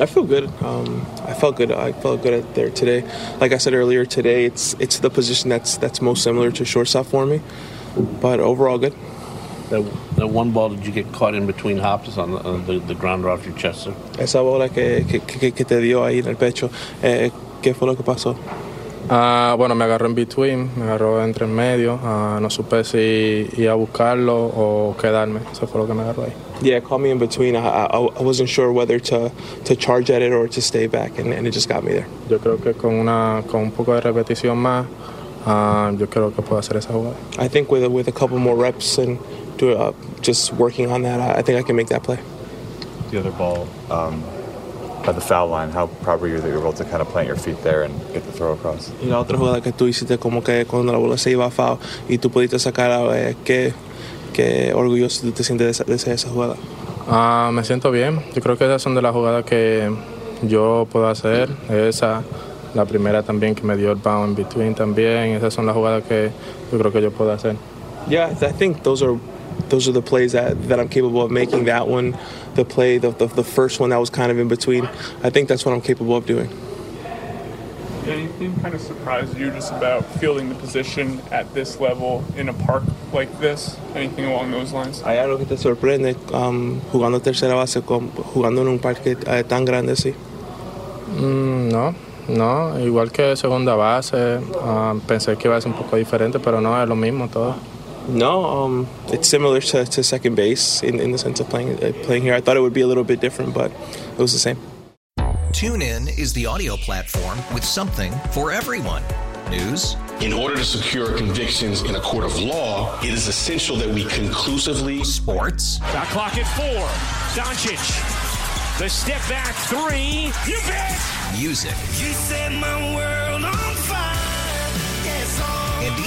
I feel good. I felt good out there today. Like I said earlier, today it's the position that's most similar to shortstop for me. But overall, good. That one ball, did you get caught in between hops on the grounder off your chest, sir? Esa bola que te dio ahí en el pecho. ¿Qué fue lo que pasó? Bueno, me agarró en between, me agarró entre en medio. No supe si ir a buscarlo o quedarme. Eso fue lo que me agarró ahí. Yeah, it caught me in between. I wasn't sure whether to charge at it or to stay back, and it just got me there. Yo creo que con un poco de repetición más, yo creo que puedo hacer esa jugada. I think with a couple more reps and just working on that, I think I can make that play. The other ball. By the foul line, how proud were you that you were able to kind of plant your feet there and get the throw across? Y la otra jugada que tú hiciste como que cuando la bola se iba a foul y tú pudiste sacar qué orgulloso tú te sientes de esa jugada. Me siento bien. Yo creo que esas son de las jugadas que yo puedo hacer. Esa, la primera también que me dio el bound in between también. Esas son las jugadas que yo creo que yo puedo hacer. Yeah, I think those are the plays that I'm capable of making. That one, the play, the first one that was kind of in between, I think that's what I'm capable of doing. Anything kind of surprised you just about fielding the position at this level in a park like this? Anything along those lines? ¿Hay algo que te sorprende jugando tercera base, jugando en un parque tan grande así? No, igual que segunda base, pensé que iba a ser un poco diferente, pero no, es lo mismo todo. No, it's similar to second base in the sense of playing here. I thought it would be a little bit different, but it was the same. TuneIn is the audio platform with something for everyone. News. In order to secure convictions in a court of law, it is essential that we conclusively. Sports. Got clock at 4. Doncic. The step back 3. You bet. Music. You set my world on fire. And